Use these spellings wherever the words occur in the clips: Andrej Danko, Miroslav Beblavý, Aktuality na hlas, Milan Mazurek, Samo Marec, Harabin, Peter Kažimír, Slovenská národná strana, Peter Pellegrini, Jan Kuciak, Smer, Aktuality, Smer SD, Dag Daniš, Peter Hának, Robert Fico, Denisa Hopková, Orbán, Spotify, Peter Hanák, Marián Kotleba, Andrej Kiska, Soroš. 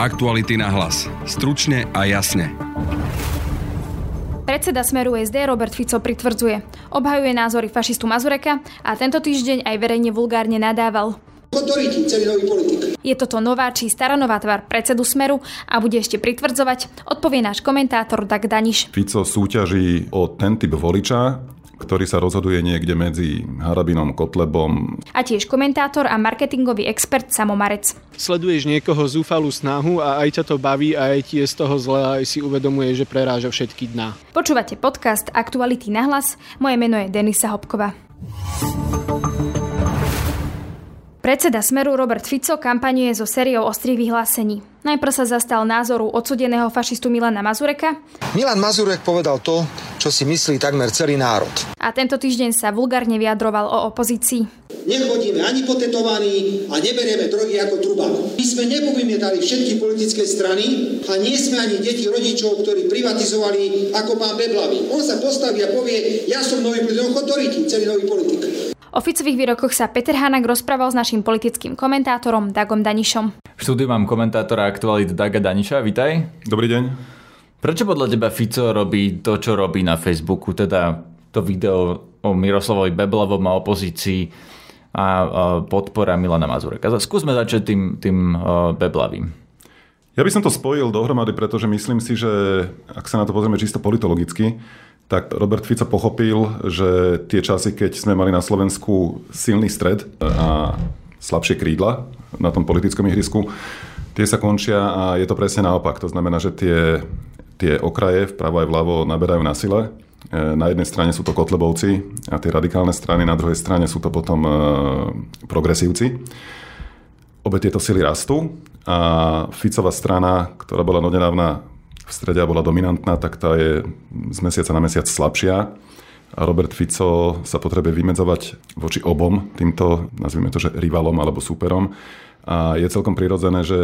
Aktuality na hlas. Stručne a jasne. Predseda Smeru SD Robert Fico pritvrdzuje. Obhajuje názory fašistu Mazureka a tento týždeň aj verejne vulgárne nadával. Je toto nová či staranová tvár predsedu Smeru a bude ešte pritvrdzovať, odpovie náš komentátor Dag Daniš. Fico súťaží o ten typ voliča, ktorý sa rozhoduje niekde medzi Harabinom, Kotlebom. A tiež komentátor a marketingový expert Samo Marec. Sleduješ niekoho zúfalú snahu a aj ťa to baví a aj ti je z toho zle a aj si uvedomuje, že preráža všetky dná. Počúvate podcast Aktuality na hlas. Moje meno je Denisa Hopková. Predseda Smeru Robert Fico kampaňuje so sériou ostrých vyhlásení. Najprv sa zastal názoru odsudeného fašistu Milana Mazureka. Milan Mazurek povedal to, čo si myslí takmer celý národ. A tento týždeň sa vulgárne vyjadroval o opozícii. Nechodíme ani potetovaní a neberieme drogy ako truban. My sme nepovymietali všetky politické strany a nie sme ani deti rodičov, ktorí privatizovali ako pán Beblavý. On sa postaví a povie, ja som nový politik, Kotoriti, celý nový politik. O Ficových výrokoch sa Peter Hának rozprával s našim politickým komentátorom Dagom Danišom. V štúdiu mám komentátora aktualít Daga Daniša, vitaj. Dobrý deň. Prečo podľa teba Fico robí to, čo robí na Facebooku, teda to video o Miroslavovi Beblavom a opozícii a podpora Milana Mazureka? Skúsme začať tým Beblavým. Ja by som to spojil dohromady, pretože myslím si, že ak sa na to pozrieme čisto politologicky, tak Robert Fico pochopil, že tie časy, keď sme mali na Slovensku silný stred a slabšie krídla na tom politickom ihrisku, tie sa končia a je to presne naopak. To znamená, že tie okraje vpravo aj vľavo naberajú na sile. Na jednej strane sú to kotlebovci a tie radikálne strany, na druhej strane sú to potom progresívci. Obe tieto sily rastú a Ficová strana, ktorá bola donedávna v strede bola dominantná, tak tá je z mesiaca na mesiac slabšia. A Robert Fico sa potrebuje vymedzovať voči obom týmto, nazvime to, že rivalom alebo súperom. A je celkom prirodzené, že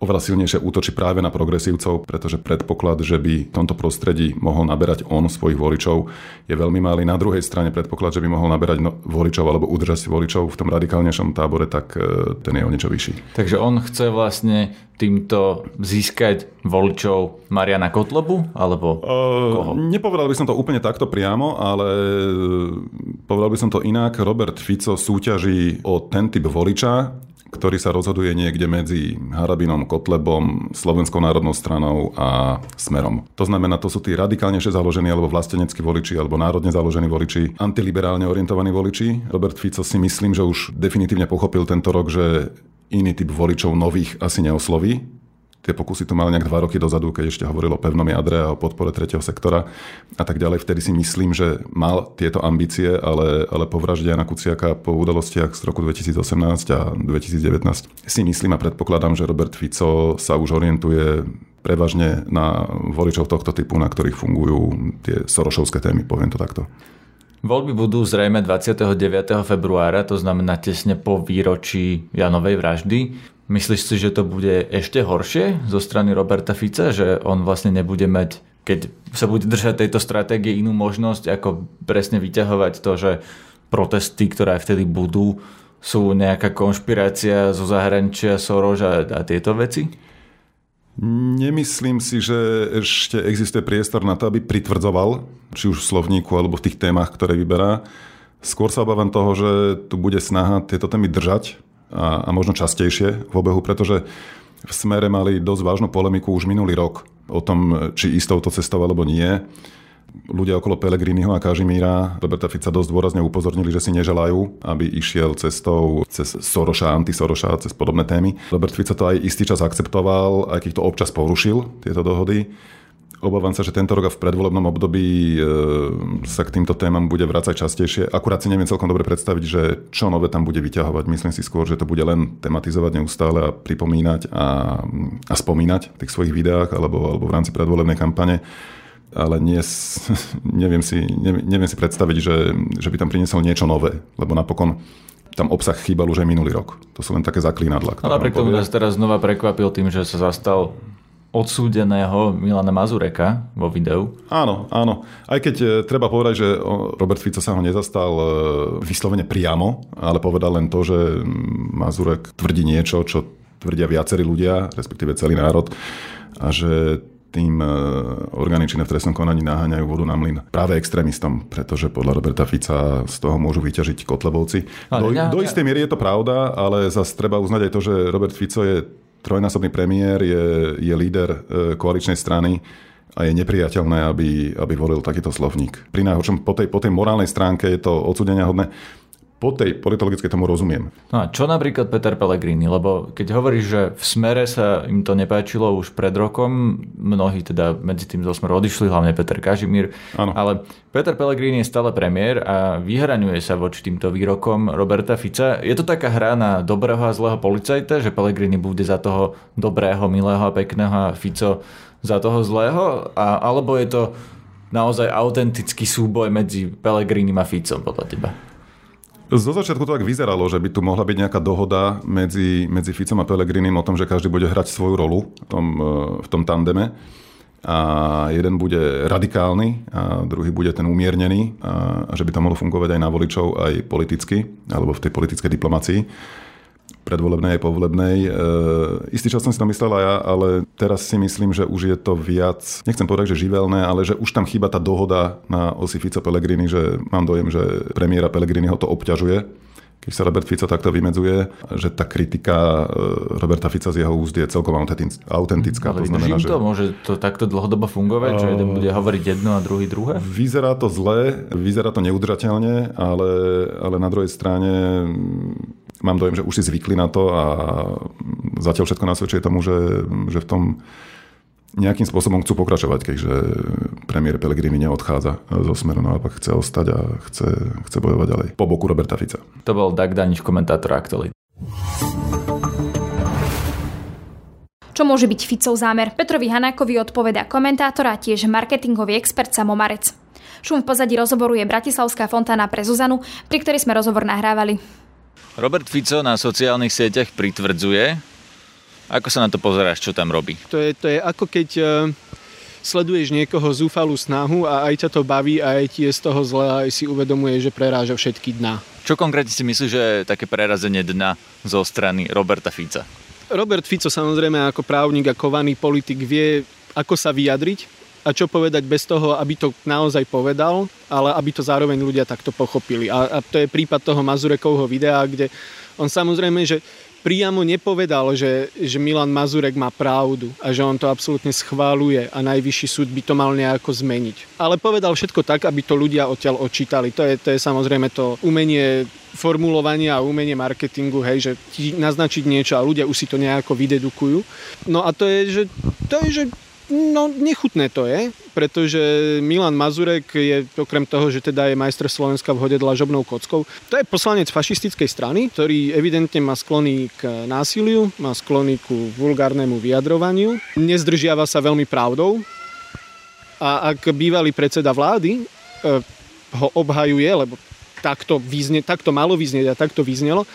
oveľa silnejšie útočí práve na progresívcov, pretože predpoklad, že by v tomto prostredí mohol naberať on svojich voličov, je veľmi malý. Na druhej strane predpoklad, že by mohol naberať voličov alebo udržať si voličov v tom radikálnejšom tábore, tak ten je o niečo vyšší. Takže on chce vlastne týmto získať voličov Mariána Kotlebu? Alebo koho? Nepovedal by som to úplne takto priamo, ale povedal by som to inak. Robert Fico súťaží o ten typ voliča, ktorý sa rozhoduje niekde medzi Harabinom, Kotlebom, Slovenskou národnou stranou a Smerom. To znamená, to sú tí radikálnejšie založení alebo vlasteneckí voliči, alebo národne založení voliči, antiliberálne orientovaní voliči. Robert Fico si myslím, že už definitívne pochopil tento rok, že iný typ voličov nových asi neosloví. Tie pokusy tu mal nejak 2 roky dozadu, keď ešte hovoril o pevnom jadre a o podpore tretieho sektora a tak ďalej. Vtedy si myslím, že mal tieto ambície, ale po vražde Jana Kuciaka, po udalostiach z roku 2018 a 2019 si myslím a predpokladám, že Robert Fico sa už orientuje prevažne na voličov tohto typu, na ktorých fungujú tie sorošovské témy, poviem to takto. Voľby budú zrejme 29. februára, to znamená tesne po výročí Janovej vraždy. Myslíš si, že to bude ešte horšie zo strany Roberta Fica, že on vlastne nebude mať, keď sa bude držať tejto stratégie, inú možnosť, ako presne vyťahovať to, že protesty, ktoré vtedy budú, sú nejaká konšpirácia zo zahraničia, Soros a tieto veci? Nemyslím si, že ešte existuje priestor na to, aby pritvrdzoval, či už v slovníku, alebo v tých témach, ktoré vyberá. Skôr sa obávam toho, že tu bude snaha tieto témy držať a možno častejšie v obehu, pretože v Smere mali dosť vážnu polemiku už minulý rok o tom, či ísť touto cestou alebo nie. Ľudia okolo Pellegriniho a Kažimíra Roberta Fica dosť dôrazne upozornili, že si neželajú, aby išiel cestou cez Soroša, antisoroša, cez podobné témy. Robert Fico to aj istý čas akceptoval, aj keď to občas porušil, tieto dohody. Obávam sa, že tento rok a v predvolebnom období sa k týmto témam bude vracať častejšie. Akurát si neviem celkom dobre predstaviť, že čo nové tam bude vyťahovať. Myslím si skôr, že to bude len tematizovať neustále a pripomínať a spomínať v tých svojich videách alebo v rámci predvolebnej kampane. Ale neviem si predstaviť, že by tam priniesol niečo nové, lebo napokon tam obsah chýbal už aj minulý rok. To sú len také zaklínadlá. Ale napriek tomu nás teraz znova prekvapil tým, že sa zastal odsúdeného Milana Mazureka vo videu. Áno, áno. Aj keď treba povedať, že Robert Fico sa ho nezastal vyslovene priamo, ale povedal len to, že Mazurek tvrdí niečo, čo tvrdia viacerí ľudia, respektíve celý národ, a že tým orgány činné v trestnom konaní naháňajú vodu na mlyn práve extrémistom, pretože podľa Roberta Fica z toho môžu vyťažiť kotlebovci. Do istej miery je to pravda, ale zase treba uznať aj to, že Robert Fico je trojnásobný premiér, je líder koaličnej strany a je nepriateľné, aby volil takýto slovník. Pri najhoršom po tej morálnej stránke je to odsúdeniahodné. Po tej politologickej tomu rozumiem. No a čo napríklad Peter Pellegrini? Lebo keď hovoríš, že v Smere sa im to nepáčilo už pred rokom, mnohí teda medzi tým zo Smeru odišli, hlavne Peter Kažimír. Áno. Ale Peter Pellegrini je stále premiér a vyhraňuje sa voči týmto výrokom Roberta Fica. Je to taká hra na dobrého a zlého policajta, že Pellegrini bude za toho dobrého, milého a pekného a Fico za toho zlého? Alebo je to naozaj autentický súboj medzi Pellegrinim a Ficom podľa teba? Zo začiatku to tak vyzeralo, že by tu mohla byť nejaká dohoda medzi Ficom a Pellegrinim o tom, že každý bude hrať svoju rolu v tom tandeme. A jeden bude radikálny a druhý bude ten umiernený. A že by to mohlo fungovať aj na voličov, aj politicky, alebo v tej politickej diplomácii. Predvolebnej aj povlebnej. Istý čas som si to myslel aj ja, ale teraz si myslím, že už je to viac, nechcem povedať, že živelné, ale že už tam chýba tá dohoda na osi Fico-Pellegrini, že mám dojem, že premiéra Pellegrini ho to obťažuje, keď sa Robert Fico takto vymedzuje, že tá kritika Roberta Fica z jeho úst je celkom autentická. Ale vydržím to? Môže to takto dlhodobo fungovať? Že jeden bude hovoriť jedno a druhý druhé? Vyzerá to zle, vyzerá to neudržateľne, ale na druhej strane mám dojem, že už si zvykli na to a zatiaľ všetko nasvedčuje tomu, že v tom nejakým spôsobom chcú pokračovať, keďže premiér Pellegrini neodchádza zo Smeru, naopak chce ostať a chce bojovať ďalej po boku Roberta Fica. To bol Dag Daniš, komentátor Aktuality. Čo môže byť Ficov zámer? Petrovi Hanákovi odpovedá komentátor a tiež marketingový expert Samo Marec. Šum v pozadí rozhovoru je bratislavská fontána pre Zuzanu, pri ktorej sme rozhovor nahrávali. Robert Fico na sociálnych sieťach pritvrdzuje. Ako sa na to pozeráš, čo tam robí? To je ako keď sleduješ niekoho zúfalú snahu a aj ťa to baví a aj ti je z toho zle a aj si uvedomuje, že preráža všetky dna. Čo konkrétne si myslíš, že je také prerazenie dna zo strany Roberta Fica? Robert Fico samozrejme ako právnik a kovaný politik vie, ako sa vyjadriť a čo povedať bez toho, aby to naozaj povedal, ale aby to zároveň ľudia takto pochopili. A to je prípad toho Mazurekovho videa, kde on samozrejme, že priamo nepovedal, že Milan Mazurek má pravdu a že on to absolútne schváľuje a najvyšší súd by to mal nejako zmeniť. Ale povedal všetko tak, aby to ľudia odtiaľ odčítali. To je samozrejme to umenie formulovania a umenie marketingu, hej, že ti naznačiť niečo a ľudia už si to nejako vydedukujú. No a to je, že no, nechutné to je, pretože Milan Mazurek je, okrem toho, že teda je majster Slovenska v hode dlažobnou kockou, to je poslanec fašistickej strany, ktorý evidentne má sklony k násiliu, má sklony ku vulgárnemu vyjadrovaniu, nezdržiava sa veľmi pravdou a ak bývalý predseda vlády ho obhajuje, lebo takto malo vyznieť a takto vyznelo,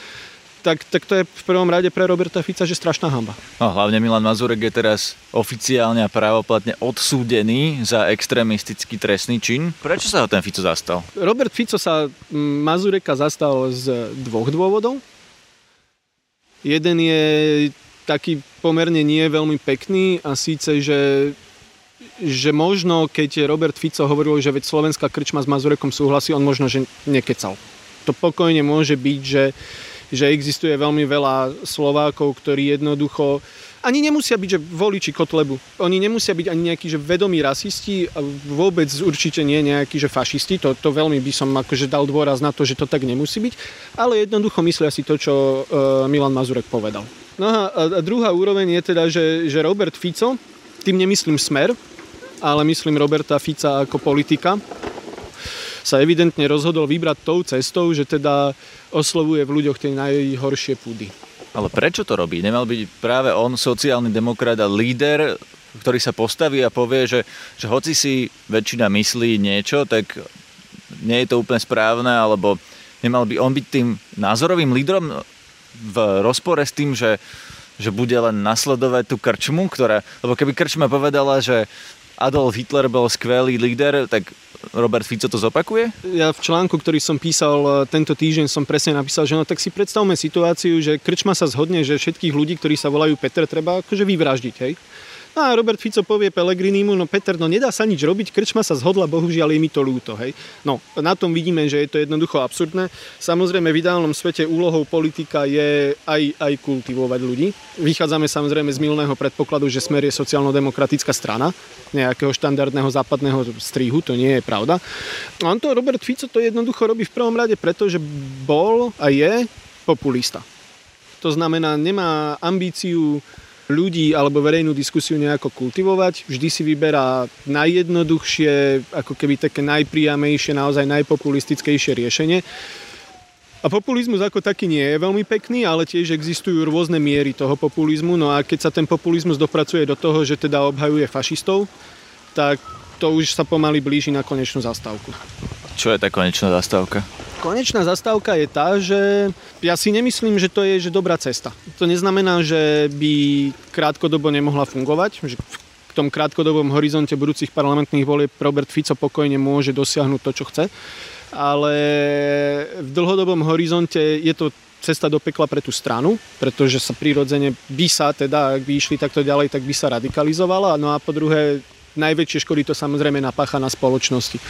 tak to je v prvom rade pre Roberta Fica, že strašná hanba. No, hlavne Milan Mazurek je teraz oficiálne a právoplatne odsúdený za extrémistický trestný čin. Prečo sa ho ten Fico zastal? Robert Fico sa Mazureka zastal z dvoch dôvodov. Jeden je taký pomerne nie veľmi pekný a síce, že možno keď Robert Fico hovoril, že veď slovenská krčma s Mazurekom súhlasí, on možno, že nekecal. To pokojne môže byť, že existuje veľmi veľa Slovákov, ktorí jednoducho ani nemusia byť, že voliči Kotlebu. Oni nemusia byť ani nejakí, že vedomí rasisti a vôbec určite nie nejakí, že fašisti. To veľmi by som akože dal dôraz na to, že to tak nemusí byť. Ale jednoducho myslia si to, čo Milan Mazurek povedal. No a druhá úroveň je teda, že Robert Fico, tým nemyslím Smer, ale myslím Roberta Fica ako politika, sa evidentne rozhodol vybrať tou cestou, že teda oslovuje v ľuďoch tie najhoršie púdy. Ale prečo to robí? Nemal byť práve on sociálny demokrat a líder, ktorý sa postaví a povie, že hoci si väčšina myslí niečo, tak nie je to úplne správne, alebo nemal by on byť tým názorovým lídrom v rozpore s tým, že bude len nasledovať tú krčmu, ktorá, lebo keby krčma povedala, že Adolf Hitler bol skvelý líder, tak Robert Fico to zopakuje? Ja v článku, ktorý som písal tento týždeň, som presne napísal, že no tak si predstavme situáciu, že krčma sa zhodne, že všetkých ľudí, ktorí sa volajú Peter, treba akože vyvraždiť, hej? No a Robert Fico povie Pellegrinimu, no Peter, no nedá sa nič robiť, krčma sa zhodla, bohužiaľ je mi to ľúto, hej. No, na tom vidíme, že je to jednoducho absurdné. Samozrejme, v ideálnom svete úlohou politika je aj kultivovať ľudí. Vychádzame samozrejme z mylného predpokladu, že Smer je sociálno-demokratická strana, nejakého štandardného západného strihu, to nie je pravda. No on to, Robert Fico to jednoducho robí v prvom rade, pretože bol a je populista. To znamená, nemá ambíciu ľudí alebo verejnú diskusiu nejako kultivovať. Vždy si vyberá najjednoduchšie, ako keby také najpriamejšie, naozaj najpopulistickejšie riešenie. A populizmus ako taký nie je veľmi pekný, ale tiež existujú rôzne miery toho populizmu. No a keď sa ten populizmus dopracuje do toho, že teda obhajuje fašistov, tak to už sa pomaly blíži na konečnú zastávku. Čo je tá konečná zastávka? Konečná zastávka je tá, že ja si nemyslím, že to je dobrá cesta. To neznamená, že by krátkodobo nemohla fungovať. Že v tom krátkodobom horizonte budúcich parlamentných volieb Robert Fico pokojne môže dosiahnuť to, čo chce. Ale v dlhodobom horizonte je to cesta do pekla pre tú stranu, pretože sa prirodzene by sa, teda ak by išli takto ďalej, tak by sa radikalizovala. No a po druhé, najväčšie škody to samozrejme napácha na spoločnosti.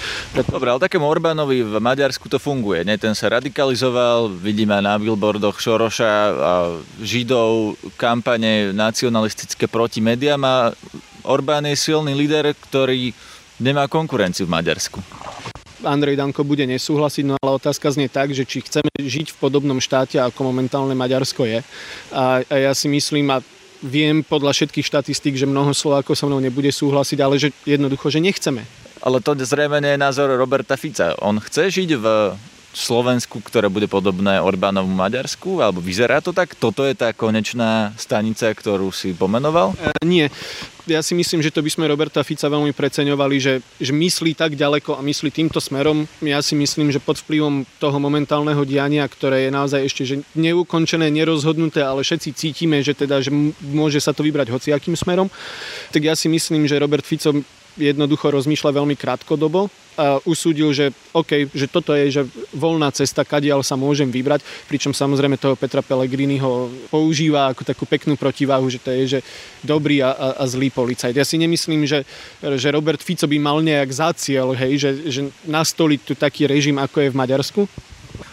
Dobre, ale takému Orbánovi v Maďarsku to funguje, ne? Ten sa radikalizoval, vidíme na billboardoch Šoroša a Židov, kampane nacionalistické proti médiám a Orbán je silný líder, ktorý nemá konkurenciu v Maďarsku. Andrej Danko bude nesúhlasiť, no ale otázka znie tak, že či chceme žiť v podobnom štáte, ako momentálne Maďarsko je. A ja si myslím, a viem podľa všetkých štatistík, že mnoho Slovákov so mnou nebude súhlasiť, ale že jednoducho, že nechceme. Ale to zrejme nie je názor Roberta Fica. On chce žiť v Slovensku, ktoré bude podobné Orbánovu Maďarsku? Alebo vyzerá to tak? Toto je tá konečná stanica, ktorú si pomenoval? Nie. Ja si myslím, že to by sme Roberta Fica veľmi preceňovali, že myslí tak ďaleko a myslí týmto smerom. Ja si myslím, že pod vplyvom toho momentálneho diania, ktoré je naozaj ešte že neukončené, nerozhodnuté, ale všetci cítime, že teda že môže sa to vybrať hociakým smerom, tak ja si myslím, že Robert Fico jednoducho rozmýšľa veľmi krátkodobo a usúdil, že OK, že toto je že voľná cesta, kadiaľ sa môžem vybrať, pričom samozrejme toho Petra Pellegriniho používa ako takú peknú protiváhu, že to je že dobrý a zlý policajt. Ja si nemyslím, že Robert Fico by mal nejak za cieľ, hej, že nastoliť tu taký režim, ako je v Maďarsku.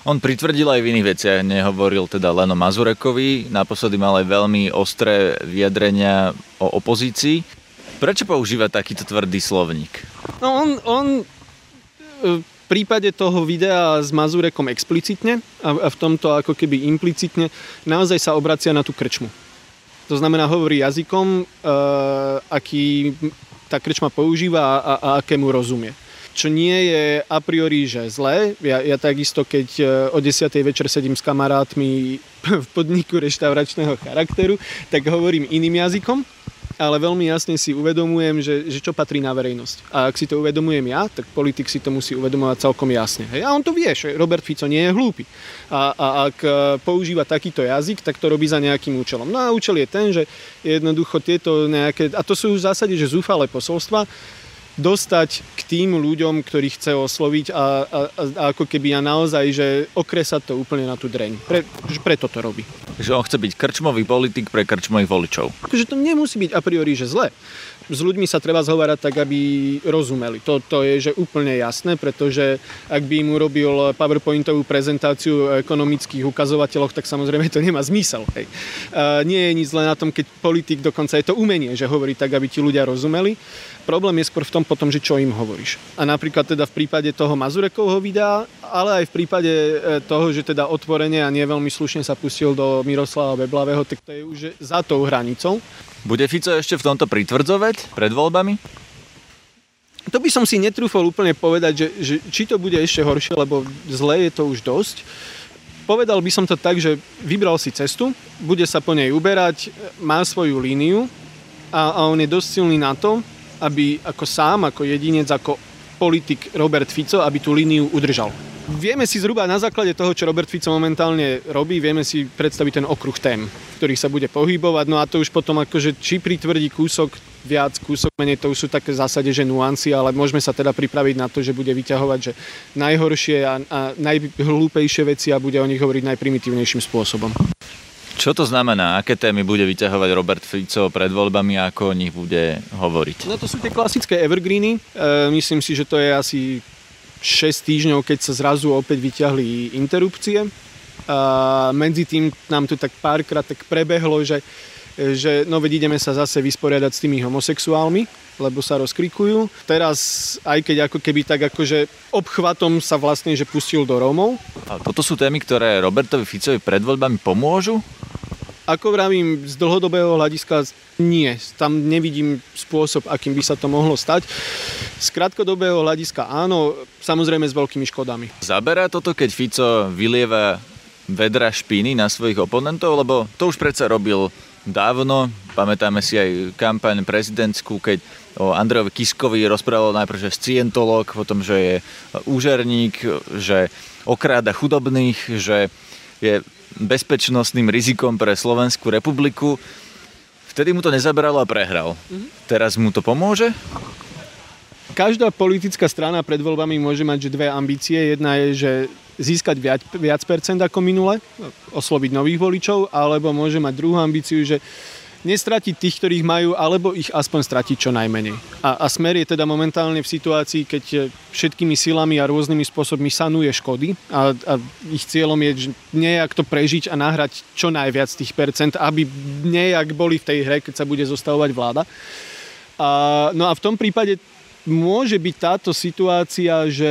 On pritvrdil aj v iných veciach, nehovoril teda len o Mazurekovi, naposledy mal aj veľmi ostré vyjadrenia o opozícii. Prečo používa takýto tvrdý slovník? No on v prípade toho videa s Mazurekom explicitne a v tomto ako keby implicitne naozaj sa obracia na tú krčmu. To znamená, hovorí jazykom, aký tá krčma používa a akému rozumie. Čo nie je a priori, že zlé. Ja takisto, keď o 10. večer sedím s kamarátmi v podniku reštauračného charakteru, tak hovorím iným jazykom, ale veľmi jasne si uvedomujem, že čo patrí na verejnosť. A ak si to uvedomujem ja, tak politik si to musí uvedomovať celkom jasne. Hej? A on to vie, že Robert Fico nie je hlúpy. A ak používa takýto jazyk, tak to robí za nejakým účelom. No a účel je ten, že jednoducho tieto nejaké, a to sú v zásade, že zúfalé posolstva, dostať k tým ľuďom, ktorí chce osloviť a ako keby ja naozaj, že okresať to úplne na tú dreň. Preto to robí. Že on chce byť krčmový politik pre krčmových voličov. Takže to nemusí byť a priori, že zle. S ľuďmi sa treba zhovárať tak, aby rozumeli. To je že úplne jasné, pretože ak by mu robil PowerPointovú prezentáciu o ekonomických ukazovateľoch, tak samozrejme to nemá zmysel. Hej. Nie je nič zle na tom, keď politik, dokonca je to umenie, že hovorí tak, aby ti ľudia rozumeli. Problém je skôr v tom potom, že čo im hovoríš. A napríklad teda v prípade toho Mazurekovho videa, ale aj v prípade toho, že teda otvorene a nie veľmi slušne sa pustil do Miroslava Beblavého, tak to je už za tou hranicou. Bude Fico ešte v tomto pritvrdzovať pred voľbami? To by som si netrúfol úplne povedať, že či to bude ešte horšie, lebo zle je to už dosť. Povedal by som to tak, že vybral si cestu, bude sa po nej uberať, má svoju líniu a on je dosť silný na to, aby ako sám, ako jedinec, ako politik Robert Fico, aby tú líniu udržal. Vieme si zhruba na základe toho, čo Robert Fico momentálne robí, vieme si predstaviť ten okruh tém, v ktorých sa bude pohybovať, no a to už potom akože či pritvrdí kúsok viac, kúsok menej, to už sú také v zásade, že nuancy, ale môžeme sa teda pripraviť na to, že bude vyťahovať, že najhoršie a najhlúpejšie veci a bude o nich hovoriť najprimitívnejším spôsobom. Čo to znamená? Aké témy bude vyťahovať Robert Fico pred voľbami a ako o nich bude hovoriť? No to sú tie klasické evergreeny. Myslím si, že to je asi 6 týždňov, keď sa zrazu opäť vyťahli interrupcie. A medzi tým nám tu tak párkrát tak prebehlo, že no veď ideme sa zase vysporiadať s tými homosexuálmi, lebo sa rozkrikujú. Teraz, aj keď ako keby tak akože obchvatom sa vlastne, že pustil do Rómov. A toto sú témy, ktoré Robertovi Ficovi pred voľbami pomôžu? Ako vravím, z dlhodobého hľadiska nie. Tam nevidím spôsob, akým by sa to mohlo stať. Z krátkodobého hľadiska áno, samozrejme s veľkými škodami. Zaberá toto, keď Fico vylieva vedra špíny na svojich oponentov, lebo to už predsa robil dávno. Pamätáme si aj kampaň prezidentskú, keď o Andrejovi Kiskovi rozprával najprv, že scientológ, potom, že je úžerník, že okráda chudobných, že je bezpečnostným rizikom pre Slovenskú republiku. Vtedy mu to nezabralo a prehral. Teraz mu to pomôže? Každá politická strana pred voľbami môže mať že dve ambície. Jedna je, že získať viac percent ako minule, osloviť nových voličov, alebo môže mať druhú ambíciu, že nestratiť tých, ktorých majú, alebo ich aspoň stratiť čo najmenej. A Smer je teda momentálne v situácii, keď všetkými silami a rôznymi spôsobmi sanuje škody a ich cieľom je nejak to prežiť a nahrať čo najviac tých percent, aby nejak boli v tej hre, keď sa bude zostavovať vláda. No a v tom prípade môže byť táto situácia, že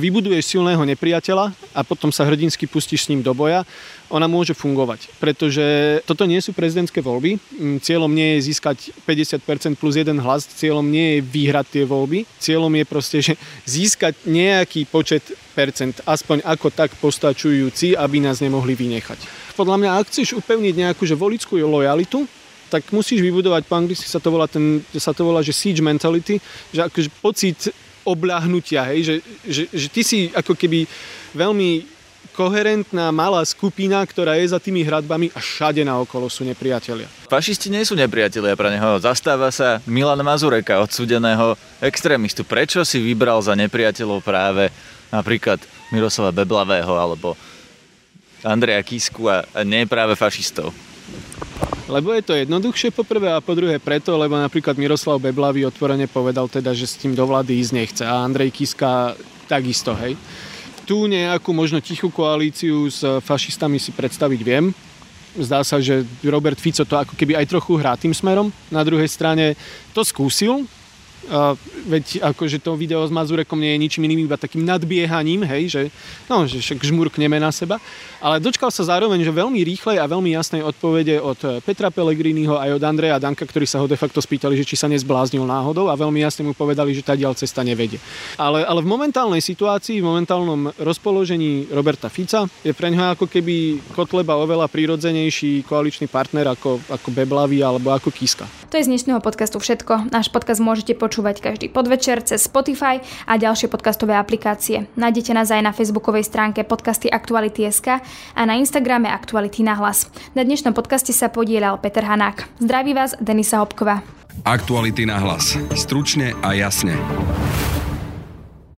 vybuduješ silného nepriateľa a potom sa hrdinsky pustíš s ním do boja, ona môže fungovať. Pretože toto nie sú prezidentské voľby. Cieľom nie je získať 50% plus 1 hlas, cieľom nie je vyhrať tie voľby. Cieľom je proste, že získať nejaký počet percent, aspoň ako tak postačujúci, aby nás nemohli vynechať. Podľa mňa, ak chceš upevniť nejakú že voličskú lojalitu, tak musíš vybudovať, po anglicky sa to volá, že siege mentality, že akože pocit obľahnutia, hej? Že ty si ako keby veľmi koherentná malá skupina, ktorá je za tými hradbami a všade naokolo sú nepriatelia. Fašisti nie sú nepriatelia pre neho. Zastáva sa Milana Mazureka, odsúdeného extrémistu. Prečo si vybral za nepriateľov práve napríklad Miroslava Beblavého alebo Andreja Kisku a nie práve fašistov? Lebo je to jednoduchšie po prvé a po druhé preto, lebo napríklad Miroslav Beblavý otvorene povedal teda, že s tým do vlády ísť nechce a Andrej Kiska takisto, hej. Tu nejakú možno tichú koalíciu s fašistami si predstaviť viem. Zdá sa, že Robert Fico to ako keby aj trochu hrá tým smerom. Na druhej strane to skúsil, veď akože to video s Mazurekom nie je ničím iným, iba takým nadbiehaním, hej, že však žmurkneme na seba, ale dočkal sa zároveň, že veľmi rýchlej a veľmi jasnej odpovede od Petra Pellegriniho aj od Andreja Danka, ktorí sa ho de facto spýtali, že či sa nezbláznil náhodou a veľmi jasne mu povedali, že tá diaľ cesta nevedie. Ale v momentálnej situácii, v momentálnom rozpoložení Roberta Fica je pre ňa ako keby Kotleba oveľa prírodzenejší koaličný partner ako Beblavý alebo ako Kiska. To je z dnešného podcastu všetko. Náš podcast môžete počúvať každý podvečer cez Spotify a ďalšie podcastové aplikácie. Nájdete nás aj na facebookovej stránke podcasty Aktuality.sk a na Instagrame Aktuality na hlas. Na dnešnom podcaste sa podieľal Peter Hanák. Zdraví vás Denisa Hopková. Aktuality na hlas. Stručne a jasne.